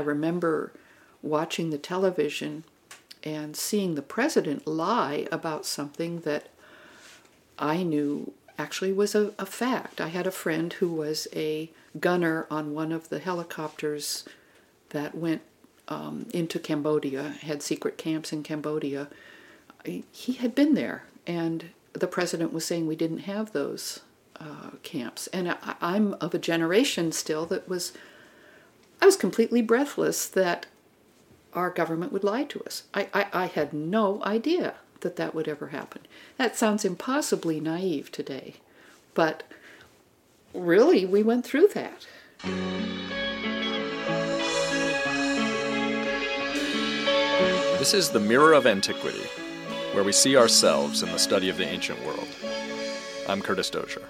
I remember watching the television and seeing the president lie about something that I knew actually was a fact. I had a friend who was a gunner on one of the helicopters that went into Cambodia, had secret camps in Cambodia. He had been there, and the president was saying we didn't have those camps. And I'm of a generation still that I was completely breathless that our government would lie to us. I had no idea that that would ever happen. That sounds impossibly naive today, but really we went through that. This is the Mirror of Antiquity, where we see ourselves in the study of the ancient world. I'm Curtis Dozier.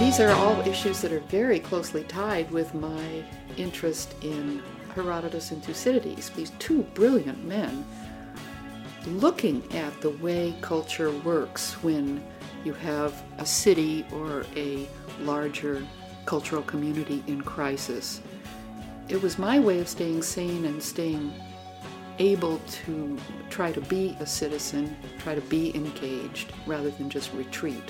These are all issues that are very closely tied with my interest in Herodotus and Thucydides, these two brilliant men looking at the way culture works when you have a city or a larger cultural community in crisis. It was my way of staying sane and staying able to try to be a citizen, try to be engaged, rather than just retreat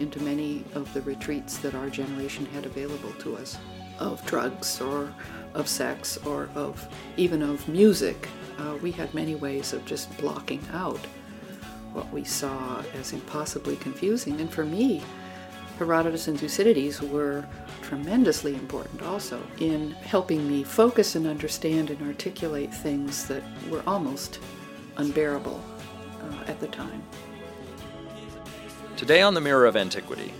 into many of the retreats that our generation had available to us, of drugs or of sex or of even of music. We had many ways of just blocking out what we saw as impossibly confusing. And for me, Herodotus and Thucydides were tremendously important also in helping me focus and understand and articulate things that were almost unbearable at the time. Today on The Mirror of Antiquity,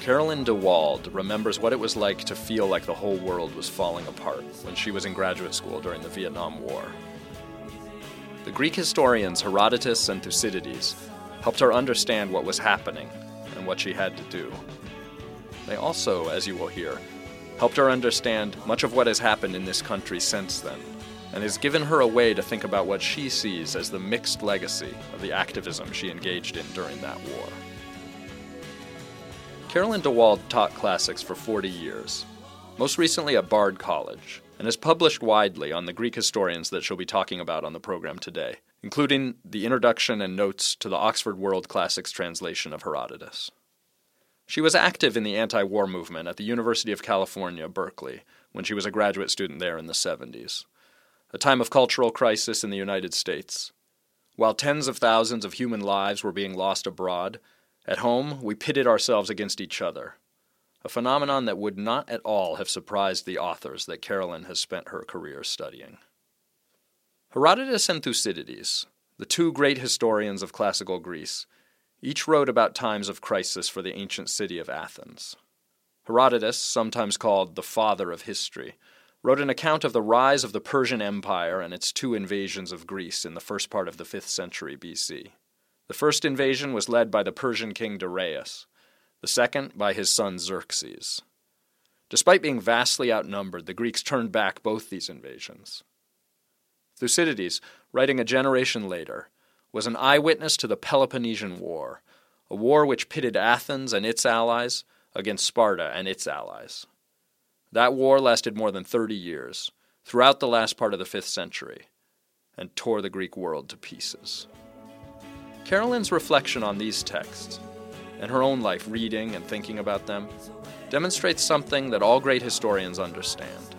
Carolyn DeWald remembers what it was like to feel like the whole world was falling apart when she was in graduate school during the Vietnam War. The Greek historians Herodotus and Thucydides helped her understand what was happening and what she had to do. They also, as you will hear, helped her understand much of what has happened in this country since then, and has given her a way to think about what she sees as the mixed legacy of the activism she engaged in during that war. Carolyn DeWald taught classics for 40 years, most recently at Bard College, and has published widely on the Greek historians that she'll be talking about on the program today, including the introduction and notes to the Oxford World Classics translation of Herodotus. She was active in the anti-war movement at the University of California, Berkeley, when she was a graduate student there in the 70s, a time of cultural crisis in the United States. While tens of thousands of human lives were being lost abroad, at home we pitted ourselves against each other, a phenomenon that would not at all have surprised the authors that Carolyn has spent her career studying. Herodotus and Thucydides, the two great historians of classical Greece, each wrote about times of crisis for the ancient city of Athens. Herodotus, sometimes called the father of history, wrote an account of the rise of the Persian Empire and its two invasions of Greece in the first part of the 5th century BC. The first invasion was led by the Persian king Darius, the second by his son Xerxes. Despite being vastly outnumbered, the Greeks turned back both these invasions. Thucydides, writing a generation later, was an eyewitness to the Peloponnesian War, a war which pitted Athens and its allies against Sparta and its allies. That war lasted more than 30 years, throughout the last part of the 5th century, and tore the Greek world to pieces. Carolyn's reflection on these texts, and her own life reading and thinking about them, demonstrates something that all great historians understand,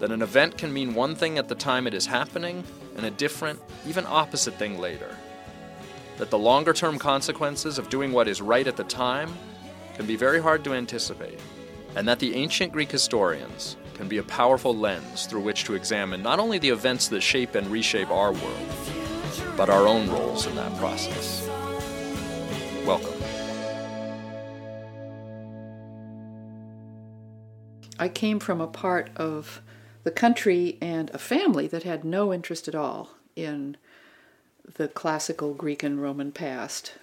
that an event can mean one thing at the time it is happening, and a different, even opposite thing later, that the longer-term consequences of doing what is right at the time can be very hard to anticipate, and that the ancient Greek historians can be a powerful lens through which to examine not only the events that shape and reshape our world, but our own roles in that process. Welcome. I came from a part of the country and a family that had no interest at all in the classical Greek and Roman past.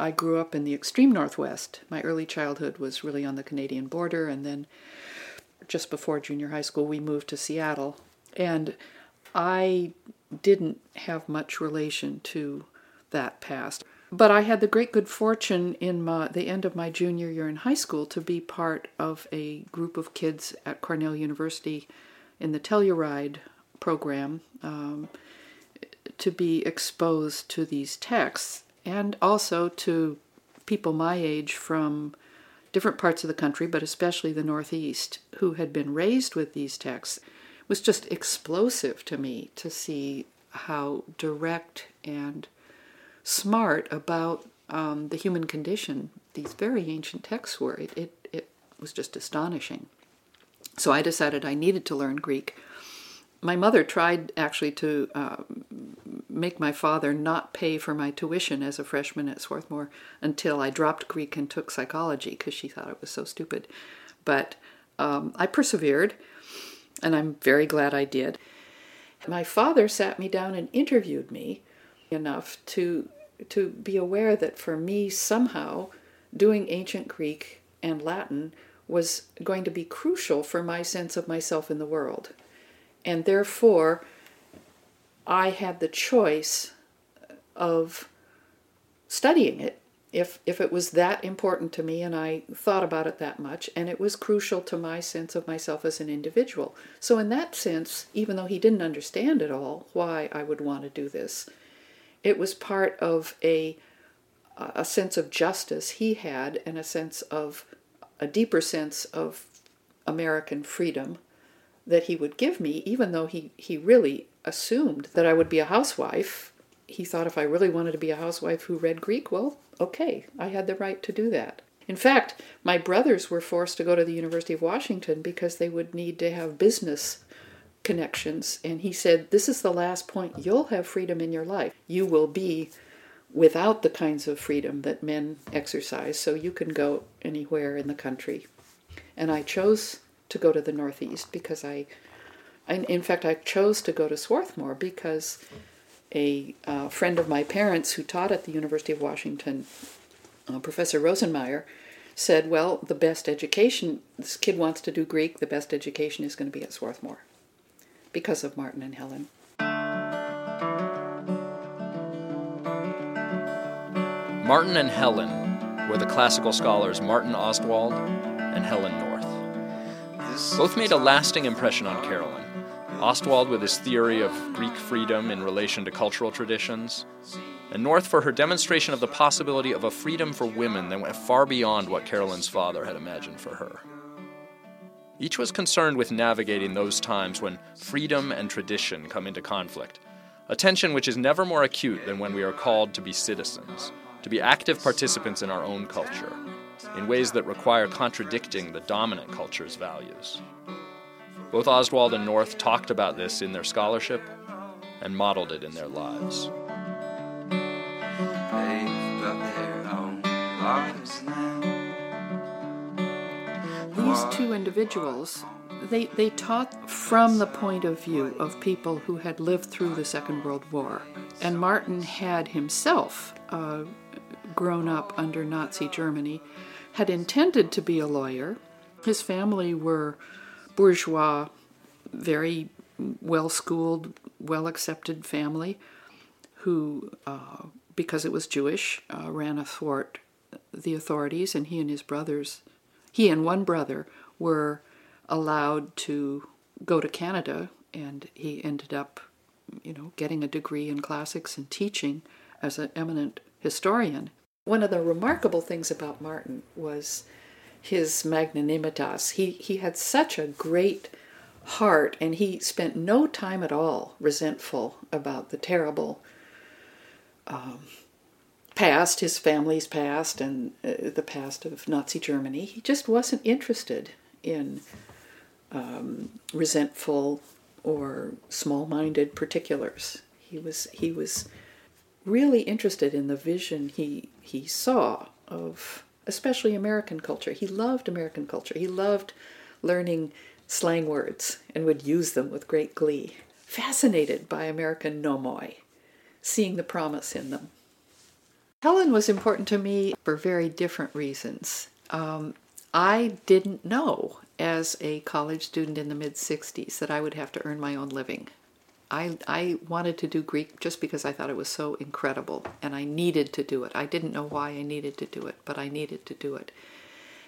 I grew up in the extreme Northwest. My early childhood was really on the Canadian border, and then just before junior high school, we moved to Seattle. And I didn't have much relation to that past. But I had the great good fortune in the end of my junior year in high school to be part of a group of kids at Cornell University in the Telluride program to be exposed to these texts and also to people my age from different parts of the country, but especially the Northeast, who had been raised with these texts. It was just explosive to me to see how direct and smart about the human condition these very ancient texts were. It was just astonishing. So I decided I needed to learn Greek. My mother tried actually to make my father not pay for my tuition as a freshman at Swarthmore until I dropped Greek and took psychology because she thought it was so stupid. But I persevered, and I'm very glad I did. My father sat me down and interviewed me enough to be aware that for me somehow doing ancient Greek and Latin was going to be crucial for my sense of myself in the world. And therefore, I had the choice of studying it if it was that important to me and I thought about it that much, and it was crucial to my sense of myself as an individual. So in that sense, even though he didn't understand at all why I would want to do this, it was part of a sense of justice he had and a deeper sense of American freedom that he would give me, even though he really assumed that I would be a housewife. He thought if I really wanted to be a housewife who read Greek, well, okay, I had the right to do that. In fact, my brothers were forced to go to the University of Washington because they would need to have business connections, and he said, this is the last point you'll have freedom in your life. You will be without the kinds of freedom that men exercise, so you can go anywhere in the country. And I chose to go to the Northeast because I chose to go to Swarthmore because a friend of my parents who taught at the University of Washington, Professor Rosenmeyer, said, well, the best education, this kid wants to do Greek, the best education is going to be at Swarthmore because of Martin and Helen. Martin and Helen were the classical scholars Martin Ostwald and Helen North. Both made a lasting impression on Carolyn. Ostwald with his theory of Greek freedom in relation to cultural traditions, and North for her demonstration of the possibility of a freedom for women that went far beyond what Carolyn's father had imagined for her. Each was concerned with navigating those times when freedom and tradition come into conflict, a tension which is never more acute than when we are called to be citizens, to be active participants in our own culture, in ways that require contradicting the dominant culture's values. Both Ostwald and North talked about this in their scholarship and modeled it in their lives. These two individuals, they taught from the point of view of people who had lived through the Second World War. And Martin had himself grown up under Nazi Germany, had intended to be a lawyer. His family were bourgeois, very well-schooled, well-accepted family who, because it was Jewish, ran athwart the authorities, and he and one brother were allowed to go to Canada, and he ended up, getting a degree in classics and teaching as an eminent historian. One of the remarkable things about Martin was his magnanimitas. He had such a great heart, and he spent no time at all resentful about the terrible past, his family's past, and the past of Nazi Germany. He just wasn't interested in resentful or small-minded particulars. He was really interested in the vision he saw of especially American culture. He loved American culture. He loved learning slang words and would use them with great glee. Fascinated by American nomoi, seeing the promise in them. Helen was important to me for very different reasons. I didn't know as a college student in the mid-60s that I would have to earn my own living. I wanted to do Greek just because I thought it was so incredible, and I needed to do it. I didn't know why I needed to do it, but I needed to do it.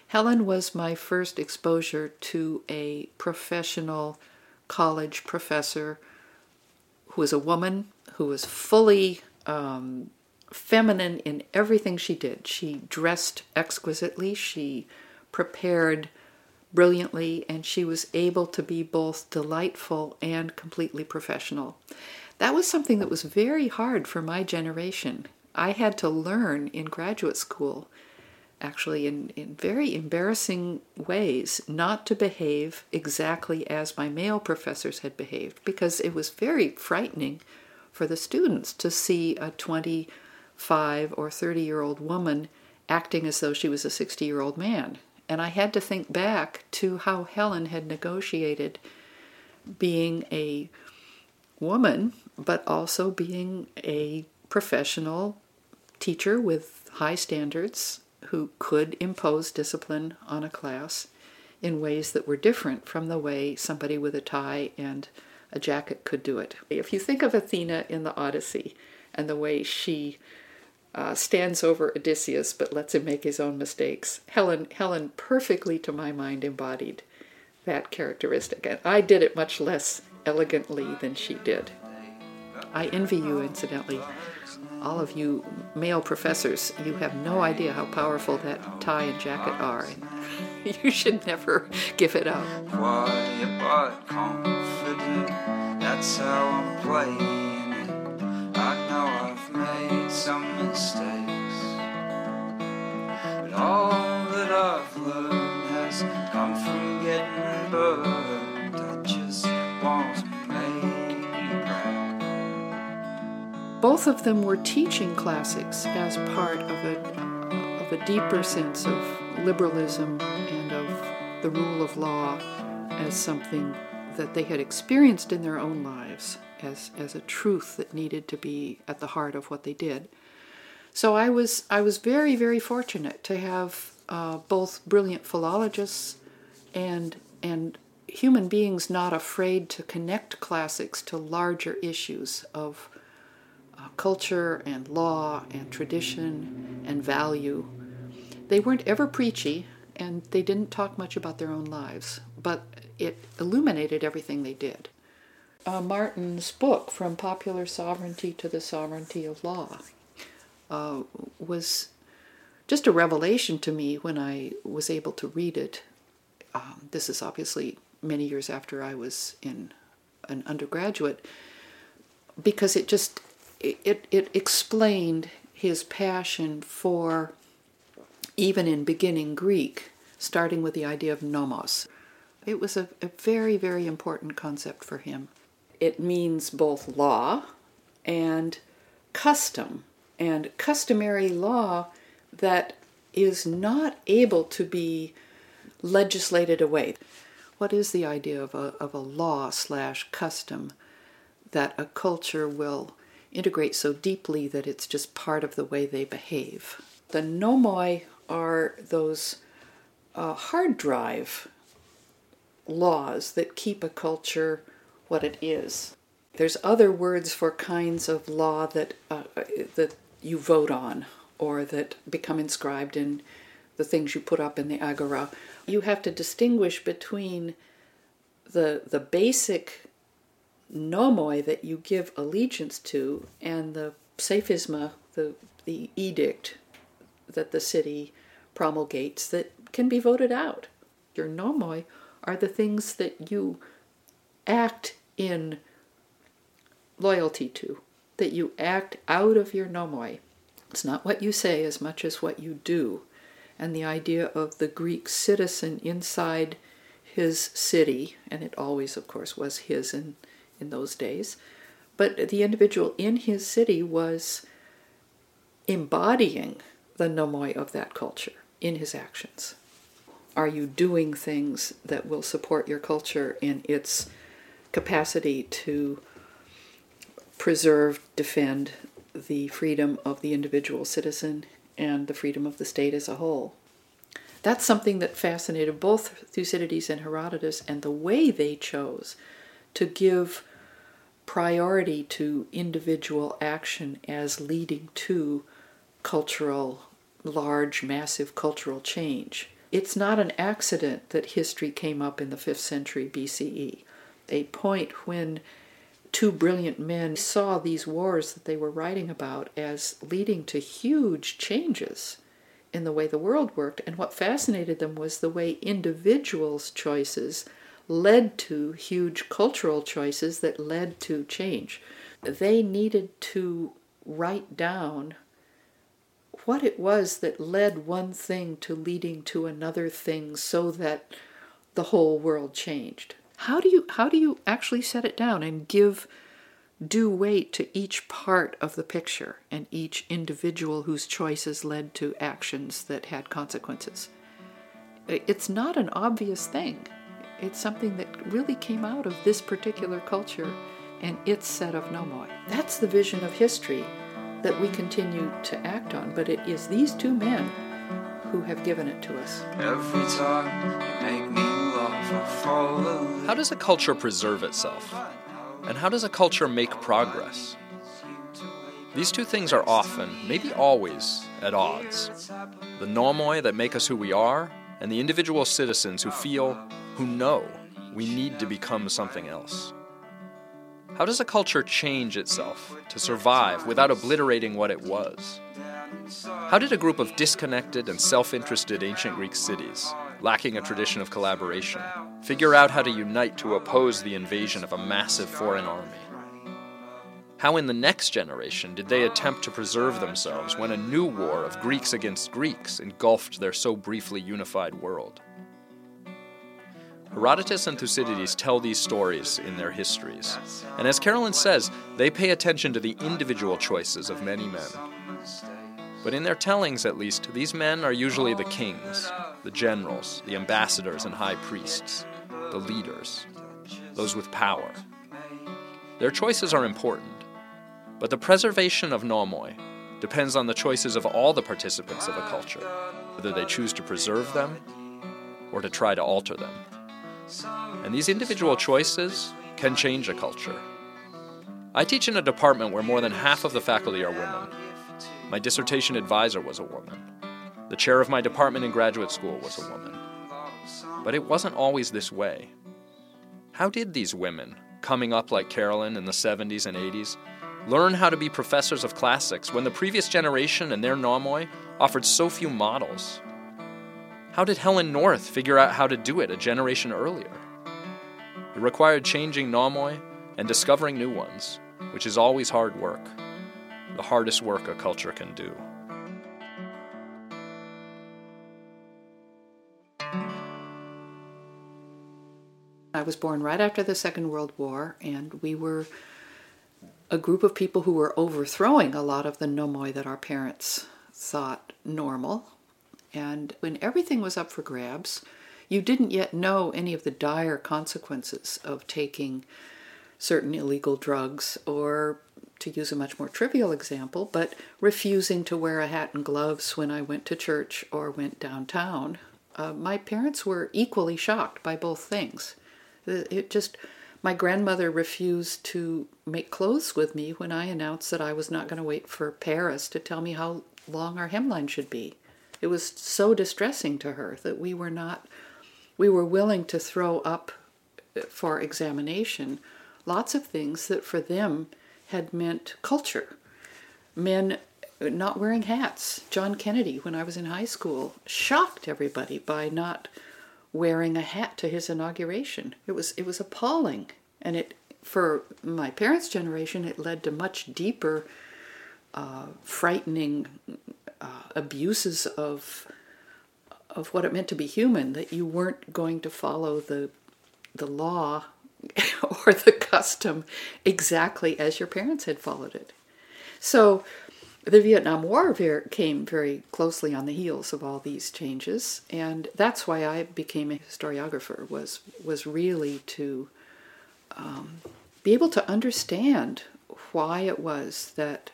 Helen was my first exposure to a professional college professor who was a woman, who was fully feminine in everything she did. She dressed exquisitely, she prepared brilliantly, and she was able to be both delightful and completely professional. That was something that was very hard for my generation. I had to learn in graduate school, actually in very embarrassing ways, not to behave exactly as my male professors had behaved, because it was very frightening for the students to see a 25 or 30-year-old woman acting as though she was a 60-year-old man. And I had to think back to how Helen had negotiated being a woman, but also being a professional teacher with high standards who could impose discipline on a class in ways that were different from the way somebody with a tie and a jacket could do it. If you think of Athena in the Odyssey and the way she stands over Odysseus but lets him make his own mistakes, Helen perfectly, to my mind, embodied that characteristic. And I did it much less elegantly than she did. I envy you, incidentally. All of you male professors, you have no idea how powerful that tie and jacket are. And you should never give it up. That's how I'm playing it. I know I've made some mistakes, but all that I've learned has come from getting burned. I just want to make you proud. Both of them were teaching classics as part of a deeper sense of liberalism and of the rule of law as something that they had experienced in their own lives as a truth that needed to be at the heart of what they did. So I was very, very fortunate to have both brilliant philologists and human beings not afraid to connect classics to larger issues of culture and law and tradition and value. They weren't ever preachy, and they didn't talk much about their own lives, but it illuminated everything they did. Martin's book, From Popular Sovereignty to the Sovereignty of Law, was just a revelation to me when I was able to read it. This is obviously many years after I was in an undergraduate, because it just it explained his passion for, even in beginning Greek, starting with the idea of nomos. It was a very, very important concept for him. It means both law and custom, and customary law that is not able to be legislated away. What is the idea of a law/custom that a culture will integrate so deeply that it's just part of the way they behave? The nomoi are those hard drive laws that keep a culture what it is. There's other words for kinds of law that you vote on, or that become inscribed in the things you put up in the agora. You have to distinguish between the basic nomoi that you give allegiance to and the psephisma, the edict that the city promulgates that can be voted out. Your nomoi are the things that you act in loyalty to, that you act out of your nomoi. It's not what you say as much as what you do. And the idea of the Greek citizen inside his city, and it always, of course, was his in those days, but the individual in his city was embodying the nomoi of that culture in his actions. Are you doing things that will support your culture in its capacity to preserve, defend the freedom of the individual citizen and the freedom of the state as a whole? That's something that fascinated both Thucydides and Herodotus, and the way they chose to give priority to individual action as leading to cultural, large, massive cultural change. It's not an accident that history came up in the 5th century BCE, a point when two brilliant men saw these wars that they were writing about as leading to huge changes in the way the world worked. And what fascinated them was the way individuals' choices led to huge cultural choices that led to change. They needed to write down what it was that led one thing to leading to another thing so that the whole world changed. How do you actually set it down and give due weight to each part of the picture and each individual whose choices led to actions that had consequences? It's not an obvious thing. It's something that really came out of this particular culture and its set of nomoi. That's the vision of history that we continue to act on, but it is these two men who have given it to us. Every time you make me laugh, I fall asleep. How does a culture preserve itself? And how does a culture make progress? These two things are often, maybe always, at odds. The nomoi that make us who we are, and the individual citizens who feel, who know, we need to become something else. How does a culture change itself to survive without obliterating what it was? How did a group of disconnected and self-interested ancient Greek cities, lacking a tradition of collaboration, figure out how to unite to oppose the invasion of a massive foreign army? How in the next generation did they attempt to preserve themselves when a new war of Greeks against Greeks engulfed their so briefly unified world? Herodotus and Thucydides tell these stories in their histories, and as Carolyn says, they pay attention to the individual choices of many men. But in their tellings, at least, these men are usually the kings, the generals, the ambassadors and high priests, the leaders, those with power. Their choices are important, but the preservation of nomoi depends on the choices of all the participants of a culture, whether they choose to preserve them or to try to alter them. And these individual choices can change a culture. I teach in a department where more than half of the faculty are women. My dissertation advisor was a woman. The chair of my department in graduate school was a woman. But it wasn't always this way. How did these women, coming up like Carolyn in the 70s and 80s, learn how to be professors of classics when the previous generation and their nomoi offered so few models? How did Helen North figure out how to do it a generation earlier? It required changing nomoi and discovering new ones, which is always hard work, the hardest work a culture can do. I was born right after the Second World War, and we were a group of people who were overthrowing a lot of the nomoi that our parents thought normal. And when everything was up for grabs, you didn't yet know any of the dire consequences of taking certain illegal drugs or, to use a much more trivial example, but refusing to wear a hat and gloves when I went to church or went downtown. My parents were equally shocked by both things. My grandmother refused to make clothes with me when I announced that I was not going to wait for Paris to tell me how long our hemline should be. It was so distressing to her that we were willing to throw up for examination lots of things that for them had meant culture. Men not wearing hats. John Kennedy, when I was in high school, shocked everybody by not wearing a hat to his inauguration. It was appalling. And it, for my parents' generation, it led to much deeper, frightening abuses of what it meant to be human, that you weren't going to follow the law or the custom exactly as your parents had followed it. So the Vietnam War came very closely on the heels of all these changes, and that's why I became a historiographer, was really to be able to understand why it was that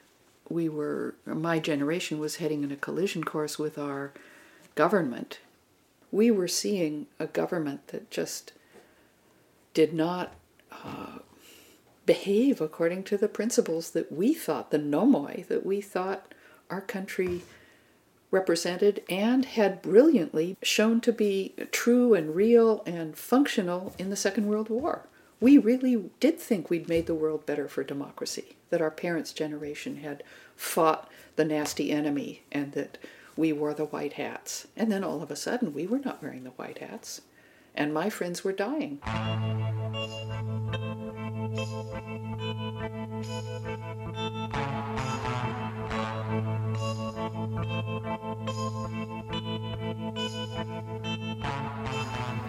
my generation was heading in a collision course with our government. We were seeing a government that just did not behave according to the principles that we thought, the nomoi, that we thought our country represented and had brilliantly shown to be true and real and functional in the Second World War. We really did think we'd made the world better for democracy, that our parents' generation had fought the nasty enemy and that we wore the white hats. And then all of a sudden, we were not wearing the white hats, and my friends were dying.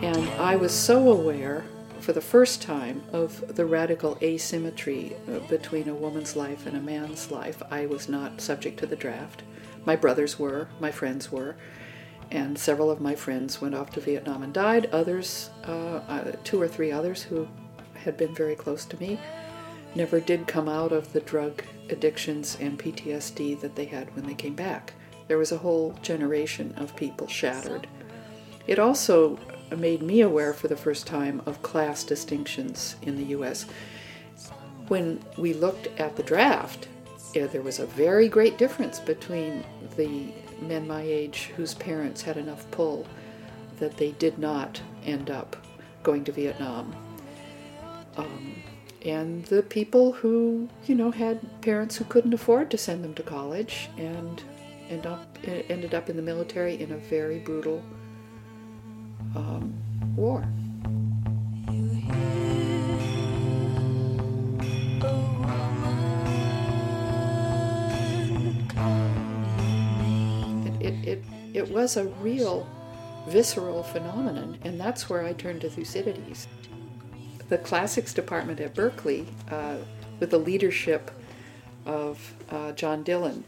And I was so aware, for the first time, of the radical asymmetry between a woman's life and a man's life. I was not subject to the draft. My brothers were, my friends were, and several of my friends went off to Vietnam and died. Others, two or three others who had been very close to me, never did come out of the drug addictions and PTSD that they had when they came back. There was a whole generation of people shattered. It also made me aware for the first time of class distinctions in the U.S. When we looked at the draft, there was a very great difference between the men my age whose parents had enough pull that they did not end up going to Vietnam, and the people who, you know, had parents who couldn't afford to send them to college and ended up in the military in a very brutal war. It was a real visceral phenomenon, and that's where I turned to Thucydides. The classics department at Berkeley, with the leadership of John Dillon,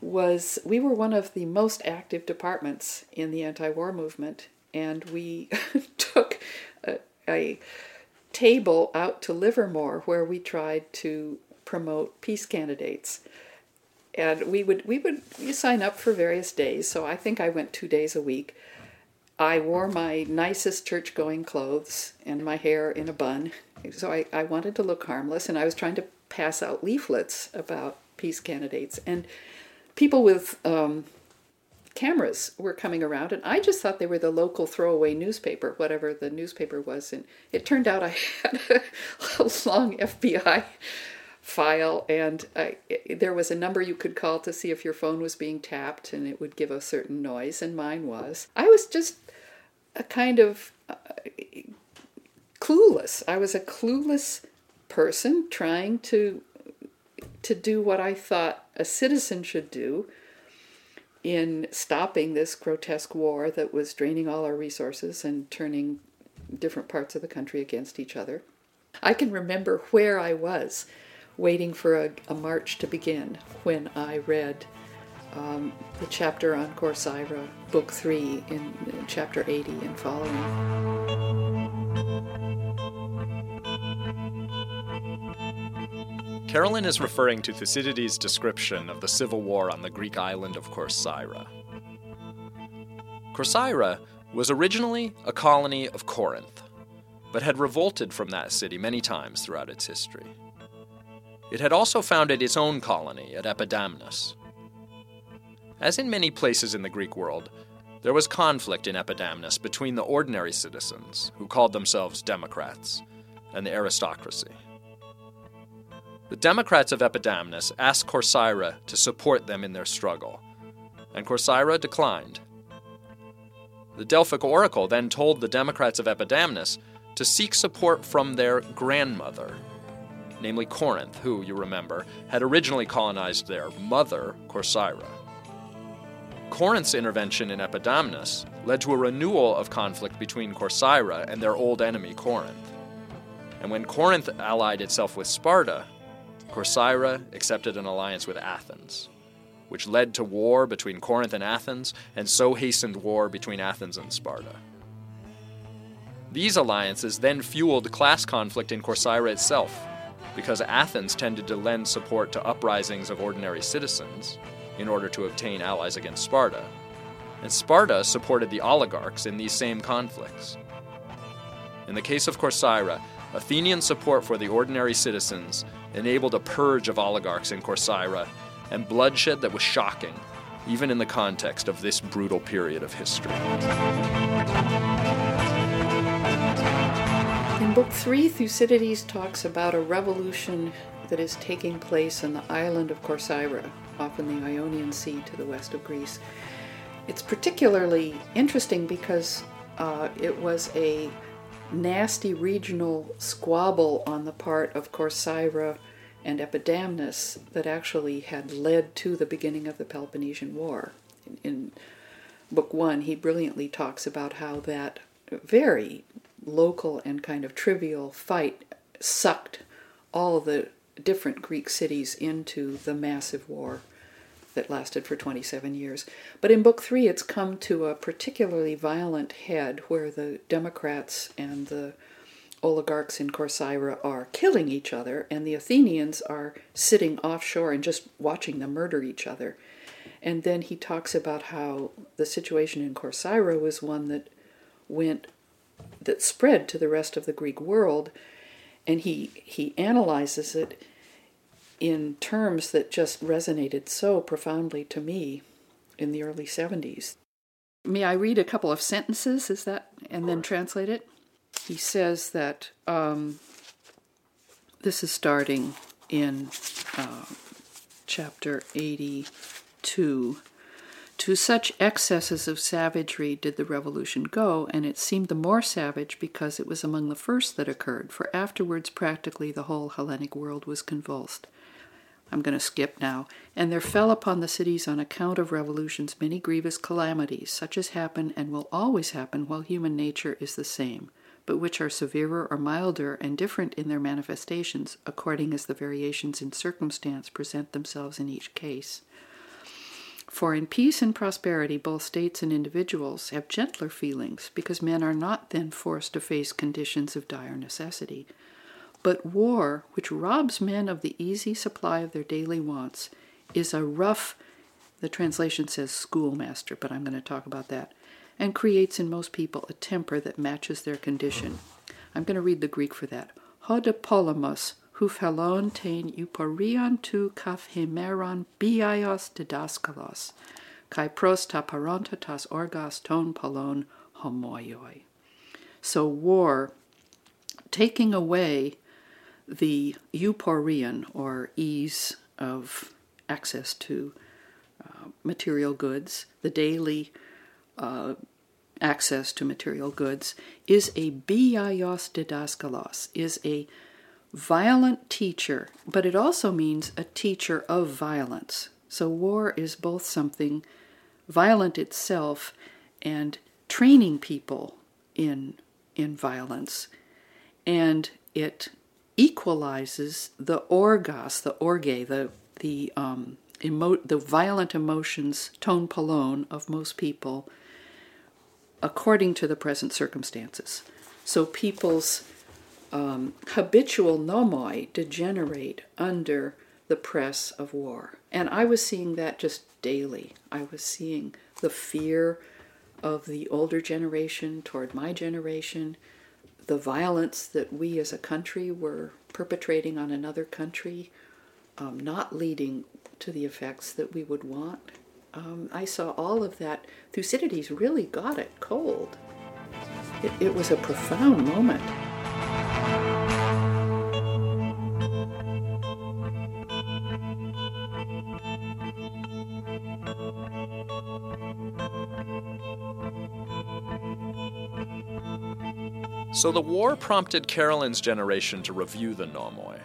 we were one of the most active departments in the anti-war movement, and we took a table out to Livermore where we tried to promote peace candidates. And we would sign up for various days, so I think I went 2 days a week. I wore my nicest church-going clothes and my hair in a bun, so I wanted to look harmless, and I was trying to pass out leaflets about peace candidates. And people with cameras were coming around, and I just thought they were the local throwaway newspaper, whatever the newspaper was. And it turned out I had a long FBI file, and there was a number you could call to see if your phone was being tapped, and it would give a certain noise, and mine was. I was just a kind of clueless. I was a clueless person trying to do what I thought a citizen should do in stopping this grotesque war that was draining all our resources and turning different parts of the country against each other. I can remember where I was waiting for a march to begin when I read the chapter on Corcyra, Book 3, in Chapter 80 and following. Carolyn is referring to Thucydides' description of the civil war on the Greek island of Corcyra. Corcyra was originally a colony of Corinth, but had revolted from that city many times throughout its history. It had also founded its own colony at Epidamnus. As in many places in the Greek world, there was conflict in Epidamnus between the ordinary citizens, who called themselves democrats, and the aristocracy. The democrats of Epidamnus asked Corcyra to support them in their struggle, and Corcyra declined. The Delphic oracle then told the democrats of Epidamnus to seek support from their grandmother, namely Corinth, who, you remember, had originally colonized their mother, Corcyra. Corinth's intervention in Epidamnus led to a renewal of conflict between Corcyra and their old enemy, Corinth. And when Corinth allied itself with Sparta, Corcyra accepted an alliance with Athens, which led to war between Corinth and Athens, and so hastened war between Athens and Sparta. These alliances then fueled class conflict in Corcyra itself, because Athens tended to lend support to uprisings of ordinary citizens in order to obtain allies against Sparta, and Sparta supported the oligarchs in these same conflicts. In the case of Corcyra, Athenian support for the ordinary citizens enabled a purge of oligarchs in Corcyra and bloodshed that was shocking, even in the context of this brutal period of history. In Book 3, Thucydides talks about a revolution that is taking place in the island of Corcyra, off in the Ionian Sea to the west of Greece. It's particularly interesting because it was a nasty regional squabble on the part of Corcyra and Epidamnus that actually had led to the beginning of the Peloponnesian War. In Book 1, he brilliantly talks about how that very local and kind of trivial fight sucked all the different Greek cities into the massive war that lasted for 27 years. But in Book 3, it's come to a particularly violent head where the Democrats and the oligarchs in Corcyra are killing each other, and the Athenians are sitting offshore and just watching them murder each other. And then he talks about how the situation in Corcyra was one that spread to the rest of the Greek world, and he analyzes it in terms that just resonated so profoundly to me in the early 70s. May I read a couple of sentences, is that, and then translate it? He says that, this is starting in chapter 82, to such excesses of savagery did the revolution go, and it seemed the more savage because it was among the first that occurred, for afterwards practically the whole Hellenic world was convulsed. I'm going to skip now. And there fell upon the cities on account of revolutions many grievous calamities, such as happen and will always happen while human nature is the same, but which are severer or milder and different in their manifestations, according as the variations in circumstance present themselves in each case. For in peace and prosperity both states and individuals have gentler feelings, because men are not then forced to face conditions of dire necessity. But war, which robs men of the easy supply of their daily wants, is a rough, the translation says schoolmaster, but I'm going to talk about that, and creates in most people a temper that matches their condition. I'm going to read the Greek for that. Hodopolemos, houphalon tein euporion tu kafhemeron biaios didaskalos, kai pros taparonta tas orgas ton polon homoioi. So war, taking away the euporion, or ease of access to material goods, the daily access to material goods, is a biaios didaskalos, is a violent teacher, but it also means a teacher of violence. So war is both something violent itself and training people in violence, and it equalizes the orgos, the orge, the violent emotions, ton polon, of most people, according to the present circumstances. So people's habitual nomoi degenerate under the press of war. And I was seeing that just daily. I was seeing the fear of the older generation toward my generation, the violence that we as a country were perpetrating on another country, not leading to the effects that we would want. I saw all of that. Thucydides really got it cold. It was a profound moment. So the war prompted Carolyn's generation to review the nomoi.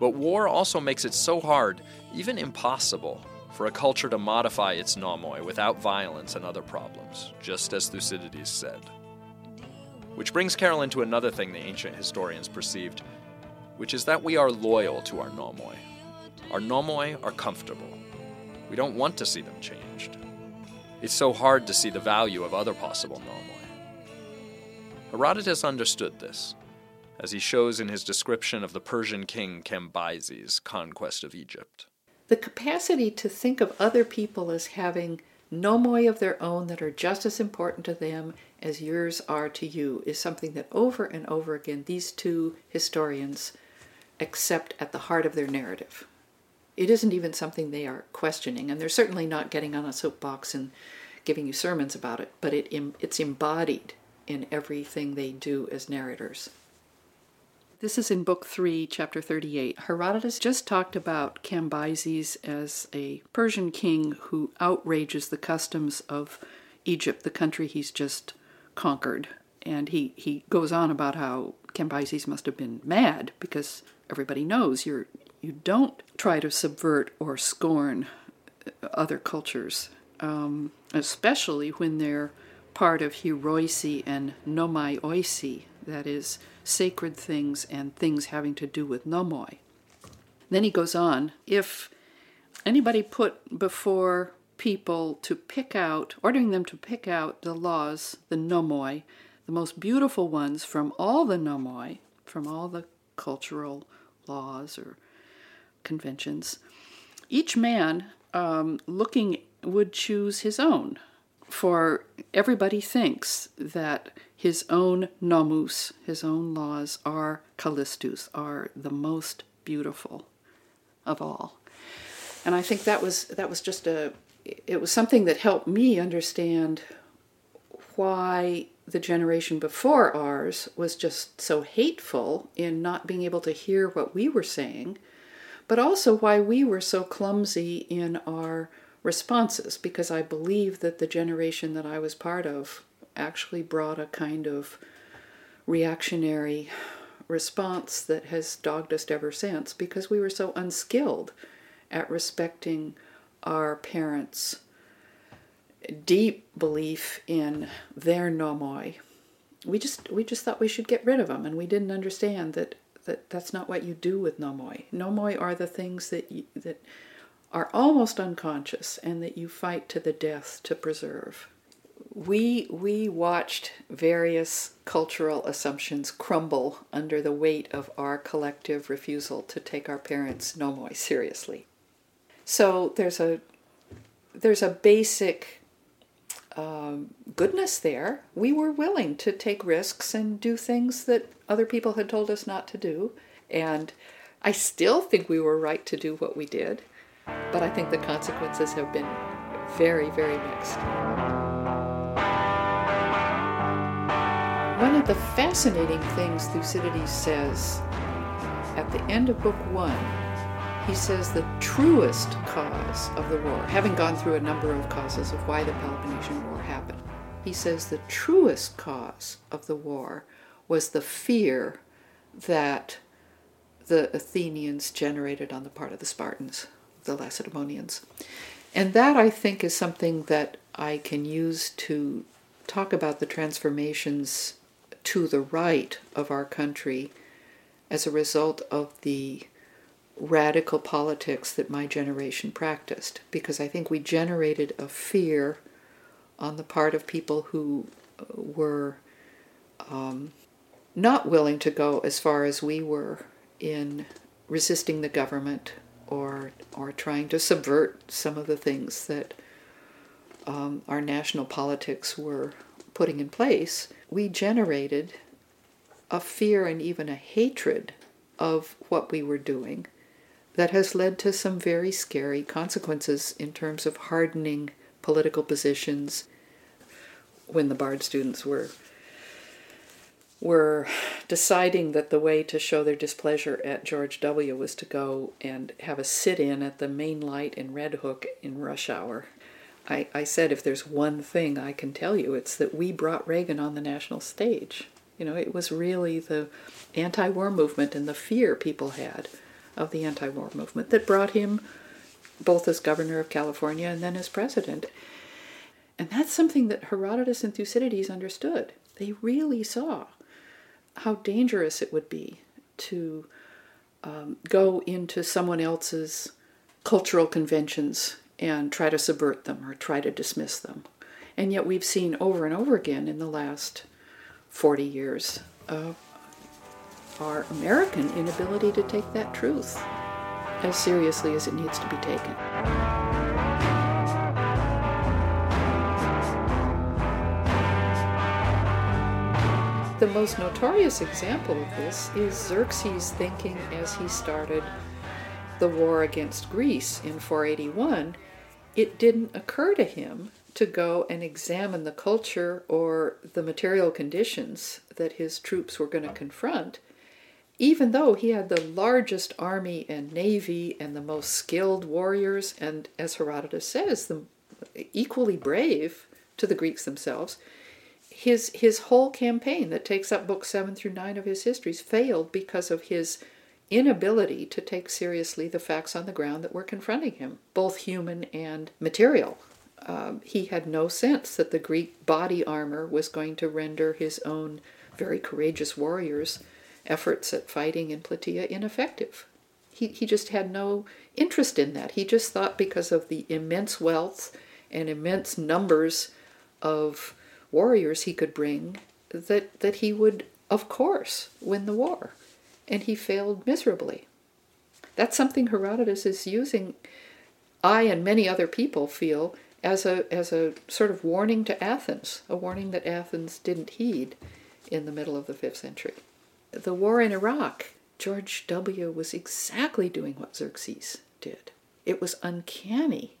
But war also makes it so hard, even impossible, for a culture to modify its nomoi without violence and other problems, just as Thucydides said. Which brings Carolyn to another thing the ancient historians perceived, which is that we are loyal to our nomoi. Our nomoi are comfortable. We don't want to see them changed. It's so hard to see the value of other possible nomoi. Herodotus understood this, as he shows in his description of the Persian king Cambyses' conquest of Egypt. The capacity to think of other people as having nomoi of their own that are just as important to them as yours are to you, is something that over and over again these two historians accept at the heart of their narrative. It isn't even something they are questioning, and they're certainly not getting on a soapbox and giving you sermons about it, but it's embodied in everything they do as narrators. This is in Book 3, Chapter 38. Herodotus just talked about Cambyses as a Persian king who outrages the customs of Egypt, the country he's just conquered. And he goes on about how Cambyses must have been mad, because everybody knows you don't try to subvert or scorn other cultures, especially when they're part of heroisi and nomaioisi, that is, sacred things and things having to do with nomoi. Then he goes on, if anybody put before people to pick out, ordering them to pick out the laws, the nomoi, the most beautiful ones from all the nomoi, from all the cultural laws or conventions, each man looking would choose his own. For everybody thinks that his own nomus, his own laws, are Callistus, are the most beautiful of all. And I think that was just it was something that helped me understand why the generation before ours was just so hateful in not being able to hear what we were saying, but also why we were so clumsy in our responses, because I believe that the generation that I was part of actually brought a kind of reactionary response that has dogged us ever since, because we were so unskilled at respecting our parents' deep belief in their nomoi. We just thought we should get rid of them, and we didn't understand that's not what you do with nomoi. Nomoi are the things that are almost unconscious and that you fight to the death to preserve. We watched various cultural assumptions crumble under the weight of our collective refusal to take our parents' nomoi seriously. So there's a basic goodness there. We were willing to take risks and do things that other people had told us not to do, and I still think we were right to do what we did. But I think the consequences have been very, very mixed. One of the fascinating things Thucydides says at the end of Book 1, he says the truest cause of the war, having gone through a number of causes of why the Peloponnesian War happened, he says the truest cause of the war was the fear that the Athenians generated on the part of the Spartans, the Lacedaemonians. And that, I think, is something that I can use to talk about the transformations to the right of our country as a result of the radical politics that my generation practiced, because I think we generated a fear on the part of people who were not willing to go as far as we were in resisting the government, or trying to subvert some of the things that our national politics were putting in place. We generated a fear and even a hatred of what we were doing that has led to some very scary consequences in terms of hardening political positions. When the Bard students were deciding that the way to show their displeasure at George W. was to go and have a sit-in at the Main Light in Red Hook in rush hour, I said, if there's one thing I can tell you, it's that we brought Reagan on the national stage. You know, it was really the anti-war movement and the fear people had of the anti-war movement that brought him both as governor of California and then as president. And that's something that Herodotus and Thucydides understood. They really saw how dangerous it would be to go into someone else's cultural conventions and try to subvert them or try to dismiss them. And yet we've seen over and over again in the last 40 years our American inability to take that truth as seriously as it needs to be taken. The most notorious example of this is Xerxes thinking as he started the war against Greece in 481, it didn't occur to him to go and examine the culture or the material conditions that his troops were going to confront, even though he had the largest army and navy and the most skilled warriors, and as Herodotus says, equally brave to the Greeks themselves. His whole campaign that takes up books 7 through 9 of his histories failed because of his inability to take seriously the facts on the ground that were confronting him, both human and material. He had no sense that the Greek body armor was going to render his own very courageous warriors' efforts at fighting in Plataea ineffective. He just had no interest in that. He just thought because of the immense wealth and immense numbers of warriors he could bring, that he would, of course, win the war. And he failed miserably. That's something Herodotus is using, I and many other people feel, as a sort of warning to Athens, a warning that Athens didn't heed in the middle of the 5th century. The war in Iraq, George W. was exactly doing what Xerxes did. It was uncanny.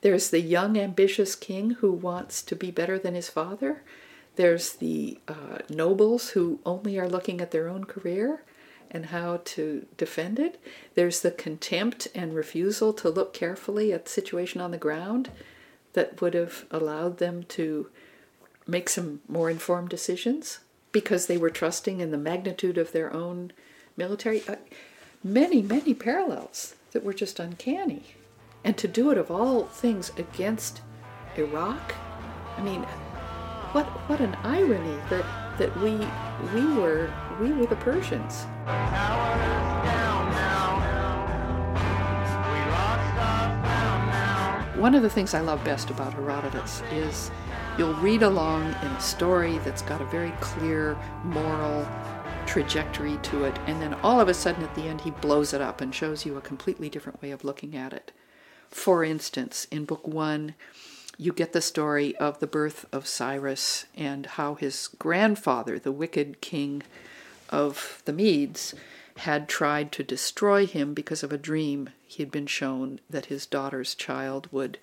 There's the young, ambitious king who wants to be better than his father. There's the nobles who only are looking at their own career and how to defend it. There's the contempt and refusal to look carefully at the situation on the ground that would have allowed them to make some more informed decisions because they were trusting in the magnitude of their own military. Many, many parallels that were just uncanny. And to do it, of all things, against Iraq? I mean, what an irony that we were the Persians. One of the things I love best about Herodotus is you'll read along in a story that's got a very clear moral trajectory to it, and then all of a sudden at the end he blows it up and shows you a completely different way of looking at it. For instance, in Book 1, you get the story of the birth of Cyrus and how his grandfather, the wicked king of the Medes, had tried to destroy him because of a dream he had been shown that his daughter's child would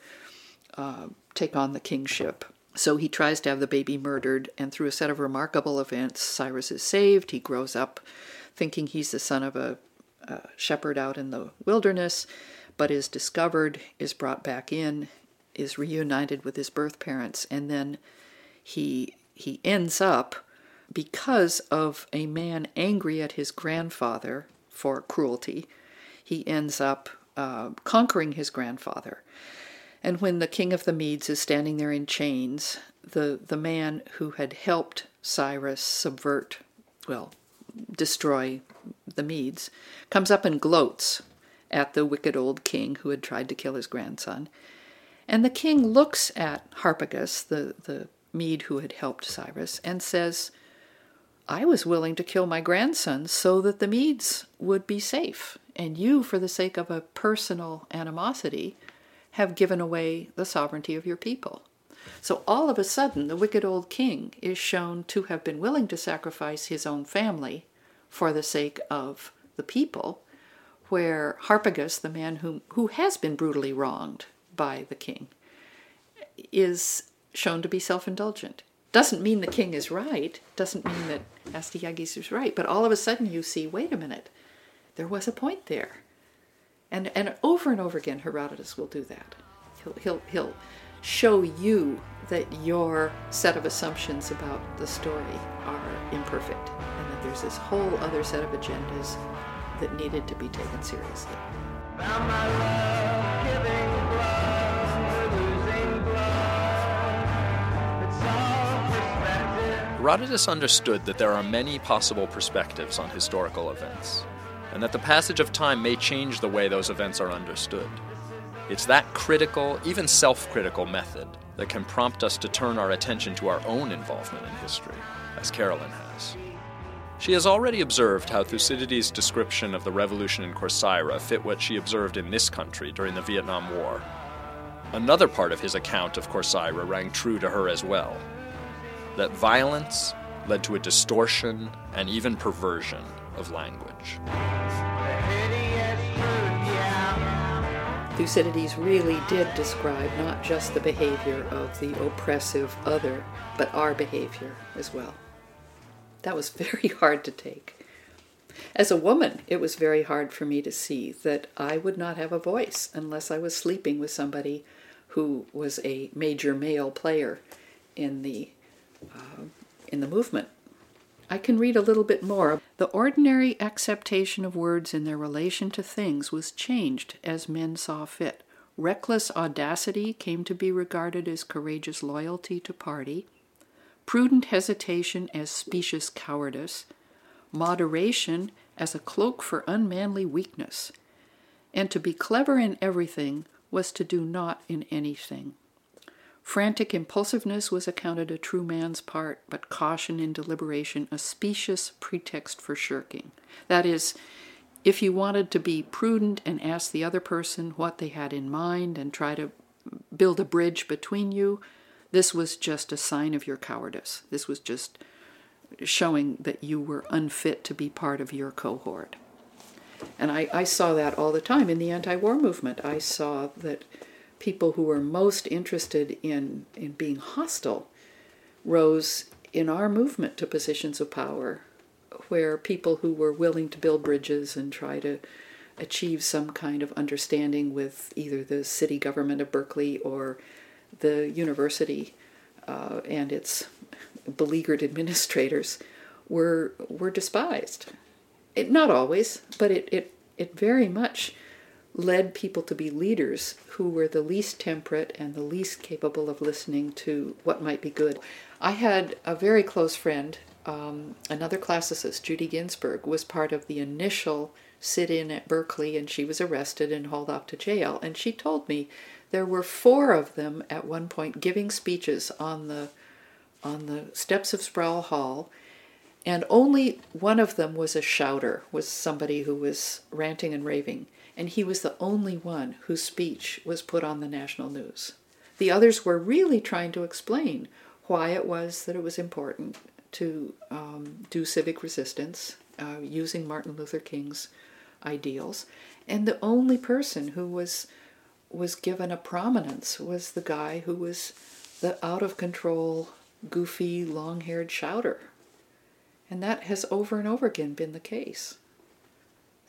take on the kingship. So he tries to have the baby murdered, and through a set of remarkable events, Cyrus is saved. He grows up thinking he's the son of a shepherd out in the wilderness, but is discovered, is brought back in, is reunited with his birth parents, and then he ends up, because of a man angry at his grandfather for cruelty, he ends up conquering his grandfather. And when the king of the Medes is standing there in chains, the man who had helped Cyrus destroy the Medes, comes up and gloats at the wicked old king who had tried to kill his grandson. And the king looks at Harpagus, the Mede who had helped Cyrus, and says, "I was willing to kill my grandson so that the Medes would be safe, and you, for the sake of a personal animosity, have given away the sovereignty of your people." So all of a sudden, the wicked old king is shown to have been willing to sacrifice his own family for the sake of the people, where Harpagus, the man who has been brutally wronged by the king, is shown to be self-indulgent. Doesn't mean the king is right, doesn't mean that Astyages is right, but all of a sudden you see, wait a minute, there was a point there. And over again, Herodotus will do that. He'll show you that your set of assumptions about the story are imperfect, and that there's this whole other set of agendas that needed to be taken seriously. Found my love, giving blood, losing blood. It's all perspective. Herodotus understood that there are many possible perspectives on historical events, and that the passage of time may change the way those events are understood. It's that critical, even self-critical method that can prompt us to turn our attention to our own involvement in history, as Carolyn has. She has already observed how Thucydides' description of the revolution in Corcyra fit what she observed in this country during the Vietnam War. Another part of his account of Corcyra rang true to her as well, that violence, led to a distortion and even perversion of language. Thucydides really did describe not just the behavior of the oppressive other, but our behavior as well. That was very hard to take. As a woman, it was very hard for me to see that I would not have a voice unless I was sleeping with somebody who was a major male player in the movement. I can read a little bit more. The ordinary acceptation of words in their relation to things was changed as men saw fit. Reckless audacity came to be regarded as courageous loyalty to party, prudent hesitation as specious cowardice, moderation as a cloak for unmanly weakness, and to be clever in everything was to do naught in anything. Frantic impulsiveness was accounted a true man's part, but caution in deliberation a specious pretext for shirking. That is, if you wanted to be prudent and ask the other person what they had in mind and try to build a bridge between you, this was just a sign of your cowardice. This was just showing that you were unfit to be part of your cohort. And I saw that all the time in the anti-war movement. I saw that people who were most interested in being hostile rose in our movement to positions of power, where people who were willing to build bridges and try to achieve some kind of understanding with either the city government of Berkeley or the university and its beleaguered administrators were despised. It, not always, but it very much led people to be leaders who were the least temperate and the least capable of listening to what might be good. I had a very close friend, another classicist, Judy Ginsburg, was part of the initial sit-in at Berkeley, and she was arrested and hauled off to jail. And she told me there were four of them at one point giving speeches on the steps of Sproul Hall, and only one of them was a shouter, was somebody who was ranting and raving, and he was the only one whose speech was put on the national news. The others were really trying to explain why it was that it was important to do civic resistance using Martin Luther King's ideals, and the only person who was given a prominence was the guy who was the out-of-control, goofy, long-haired shouter. And that has over and over again been the case.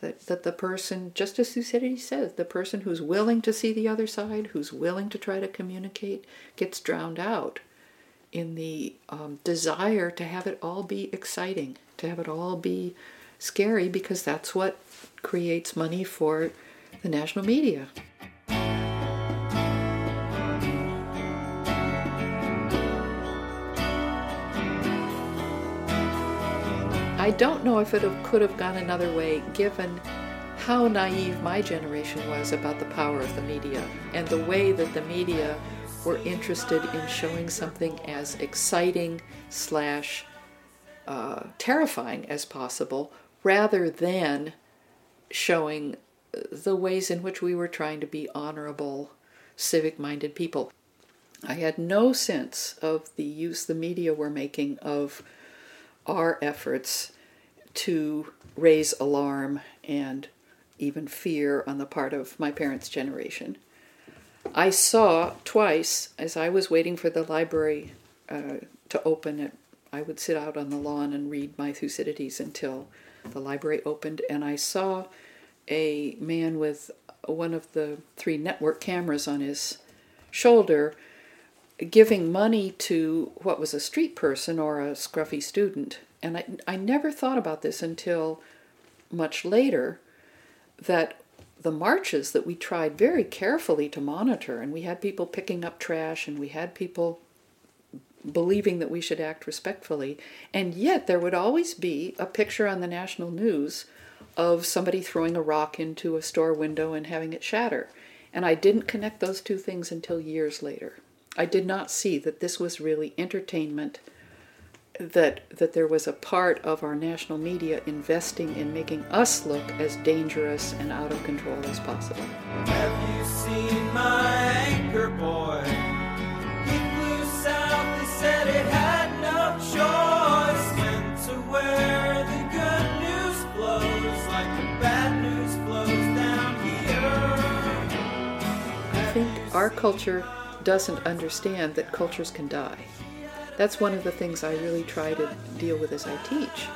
That the person, just as Thucydides says, the person who's willing to see the other side, who's willing to try to communicate, gets drowned out in the desire to have it all be exciting, to have it all be scary, because that's what creates money for the national media. I don't know if it could have gone another way, given how naive my generation was about the power of the media and the way that the media were interested in showing something as exciting / terrifying as possible, rather than showing the ways in which we were trying to be honorable, civic-minded people. I had no sense of the use the media were making of our efforts to raise alarm and even fear on the part of my parents' generation. I saw twice, as I was waiting for the library to open, I would sit out on the lawn and read my Thucydides until the library opened, and I saw a man with one of the 3 network cameras on his shoulder giving money to what was a street person or a scruffy student. And I never thought about this until much later, that the marches that we tried very carefully to monitor, and we had people picking up trash, and we had people believing that we should act respectfully, and yet there would always be a picture on the national news of somebody throwing a rock into a store window and having it shatter. And I didn't connect those two things until years later. I did not see that this was really entertainment, that there was a part of our national media investing in making us look as dangerous and out of control as possible. Have you seen my anchor boy? He flew south, he said it had no choice. our culture doesn't understand that cultures can die. That's one of the things I really try to deal with as I teach.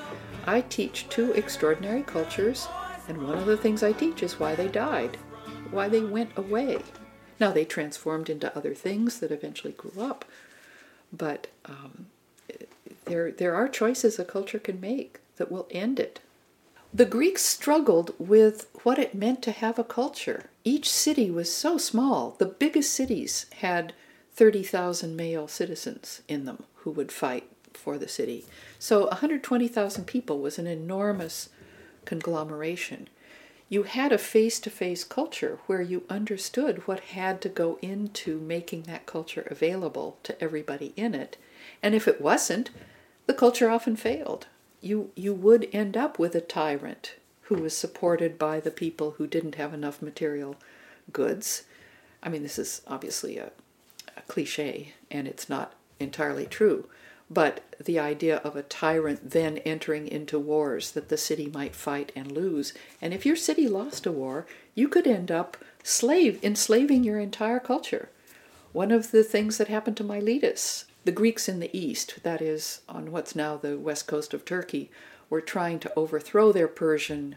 I teach two extraordinary cultures, and one of the things I teach is why they died, why they went away. Now, they transformed into other things that eventually grew up, but there are choices a culture can make that will end it. The Greeks struggled with what it meant to have a culture. Each city was so small. The biggest cities had 30,000 male citizens in them who would fight for the city. So 120,000 people was an enormous conglomeration. You had a face-to-face culture where you understood what had to go into making that culture available to everybody in it. And if it wasn't, the culture often failed. You would end up with a tyrant who was supported by the people who didn't have enough material goods. I mean, this is obviously a cliche, and it's not entirely true. But the idea of a tyrant then entering into wars that the city might fight and lose. And if your city lost a war, you could end up enslaving your entire culture. One of the things that happened to Miletus, the Greeks in the east, that is, on what's now the west coast of Turkey, were trying to overthrow their Persian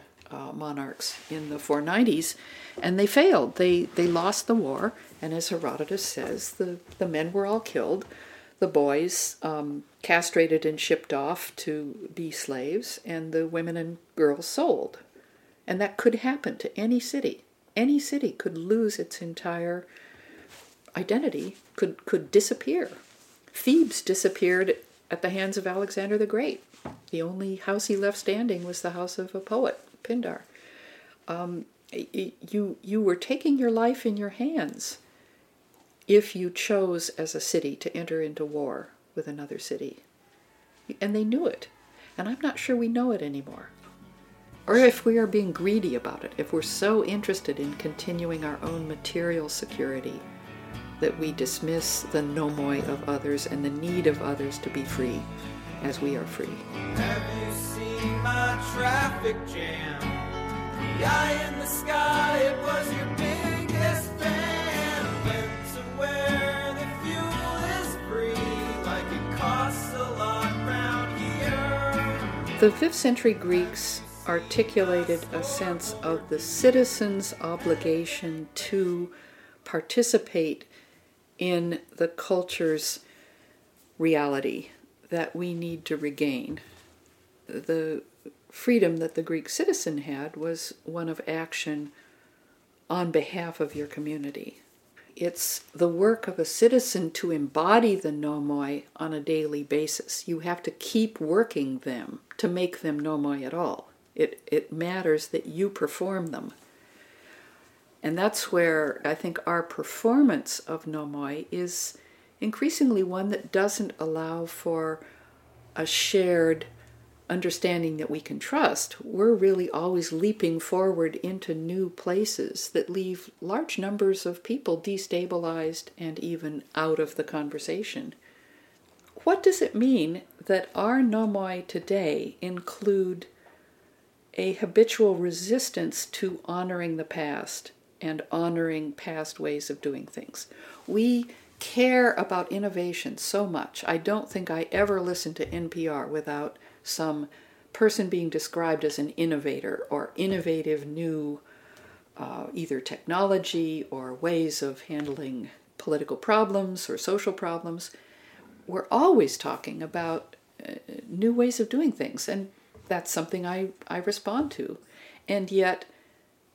monarchs in the 490s, and they failed. They lost the war, and as Herodotus says, the men were all killed. The boys castrated and shipped off to be slaves, and the women and girls sold. And that could happen to any city. Any city could lose its entire identity, could disappear. Thebes disappeared at the hands of Alexander the Great. The only house he left standing was the house of a poet, Pindar. You were taking your life in your hands if you chose as a city to enter into war with another city. And they knew it. And I'm not sure we know it anymore. Or if we are being greedy about it, if we're so interested in continuing our own material security that we dismiss the nomoi of others and the need of others to be free as we are free. Have you seen my traffic jam? The eye in the sky, it was your biggest fan. Went to where the fuel is free, like it costs a lot round here. The 5th century Greeks articulated a sense of the citizen's obligation to participate in the culture's reality that we need to regain. The freedom that the Greek citizen had was one of action on behalf of your community. It's the work of a citizen to embody the nomoi on a daily basis. You have to keep working them to make them nomoi at all. It matters that you perform them. And that's where I think our performance of nomoi is increasingly one that doesn't allow for a shared understanding that we can trust. We're really always leaping forward into new places that leave large numbers of people destabilized and even out of the conversation. What does it mean that our nomoi today include a habitual resistance to honoring the past and honoring past ways of doing things? We care about innovation so much. I don't think I ever listen to NPR without some person being described as an innovator or innovative new either technology or ways of handling political problems or social problems. We're always talking about new ways of doing things, and that's something I respond to. And yet,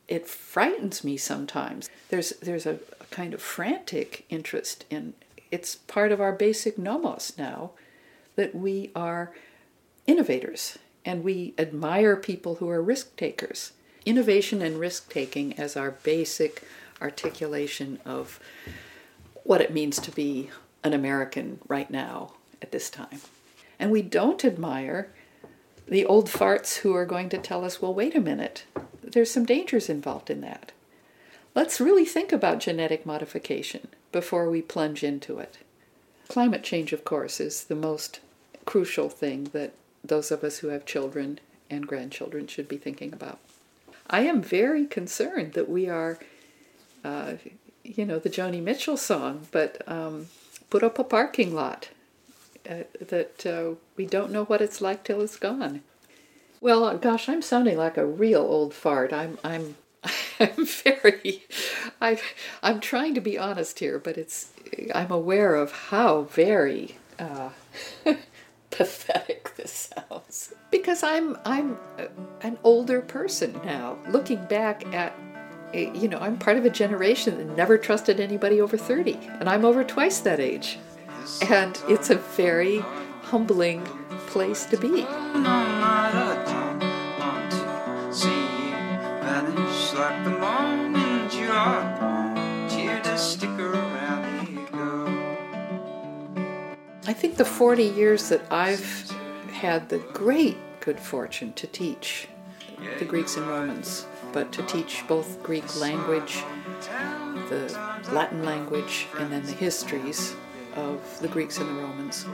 it frightens me sometimes. There's a kind of frantic interest in, it's part of our basic nomos now, that we are innovators and we admire people who are risk takers. Innovation and risk taking as our basic articulation of what it means to be an American right now at this time. And we don't admire the old farts who are going to tell us, well, wait a minute, there's some dangers involved in that. Let's really think about genetic modification before we plunge into it. Climate change, of course, is the most crucial thing that those of us who have children and grandchildren should be thinking about. I am very concerned that we are you know, the Joni Mitchell song, but put up a parking lot that we don't know what it's like till it's gone. Well, gosh, I'm sounding like a real old fart. I'm trying to be honest here, but I'm aware of how very pathetic this sounds, because I'm an older person now. Looking back at, you know, I'm part of a generation that never trusted anybody over 30, and I'm over twice that age, and it's a very humbling place to be. Like the moment you are born, here to stick around you go. I think the 40 years that I've had the great good fortune to teach the Greeks and Romans, but to teach both Greek language, the Latin language, and then the histories of the Greeks and the Romans,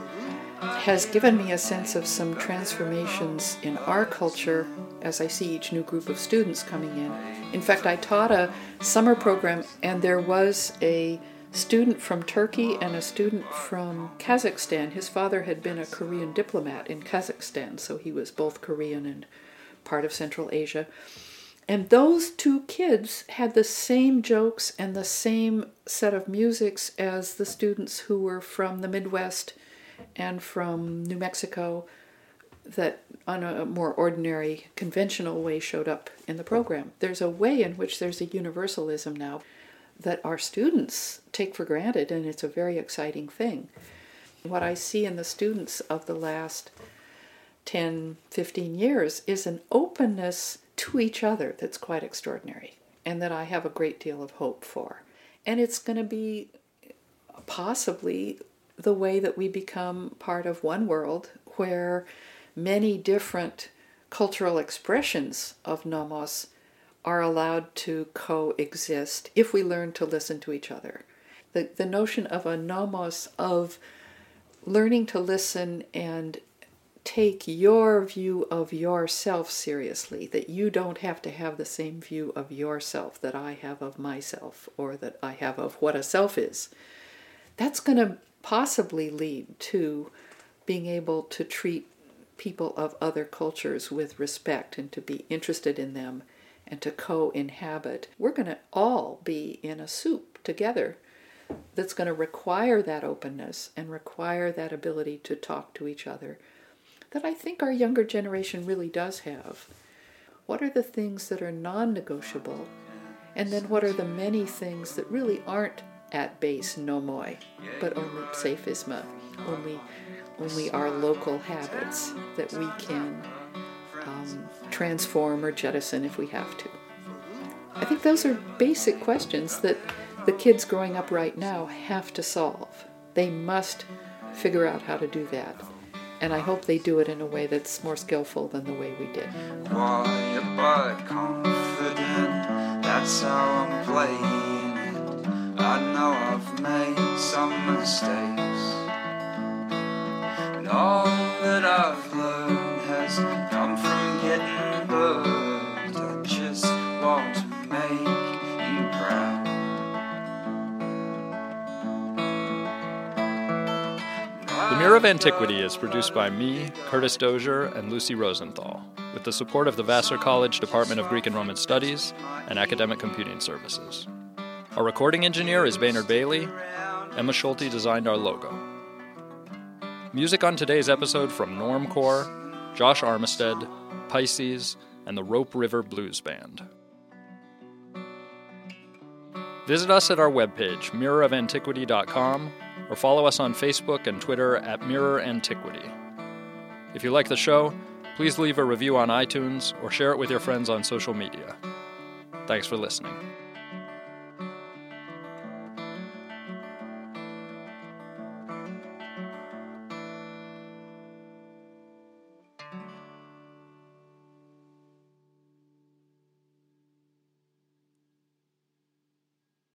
has given me a sense of some transformations in our culture as I see each new group of students coming in. In fact, I taught a summer program, and there was a student from Turkey and a student from Kazakhstan. His father had been a Korean diplomat in Kazakhstan, so he was both Korean and part of Central Asia. And those two kids had the same jokes and the same set of musics as the students who were from the Midwest and from New Mexico that on a more ordinary, conventional way showed up in the program. There's a way in which there's a universalism now that our students take for granted, and it's a very exciting thing. What I see in the students of the last 10, 15 years is an openness to each other that's quite extraordinary, and that I have a great deal of hope for. And it's going to be possibly the way that we become part of one world where many different cultural expressions of nomos are allowed to coexist if we learn to listen to each other. The notion of a nomos, of learning to listen and take your view of yourself seriously, that you don't have to have the same view of yourself that I have of myself, or that I have of what a self is, that's going to possibly lead to being able to treat people of other cultures with respect and to be interested in them and to co-inhabit. We're going to all be in a soup together that's going to require that openness and require that ability to talk to each other that I think our younger generation really does have. What are the things that are non-negotiable, and then what are the many things that really aren't at base nomoi, but only psephisma, only our local habits that we can transform or jettison if we have to. I think those are basic questions that the kids growing up right now have to solve. They must figure out how to do that, and I hope they do it in a way that's more skillful than the way we did. Warrior but confident, that's how I'm playing it. I know I've made some mistakes. All that I've learned has come from getting burned. I just want to make you proud. The Mirror of Antiquity is produced by me, Curtis Dozier, and Lucy Rosenthal, with the support of the Vassar College Department of Greek and Roman Studies and Academic Computing Services. Our recording engineer is Baynard Bailey. Emma Schulte designed our logo. Music on today's episode from Normcore, Josh Armistead, Pisces, and the Rope River Blues Band. Visit us at our webpage, mirrorofantiquity.com, or follow us on Facebook and Twitter at Mirror Antiquity. If you like the show, please leave a review on iTunes or share it with your friends on social media. Thanks for listening.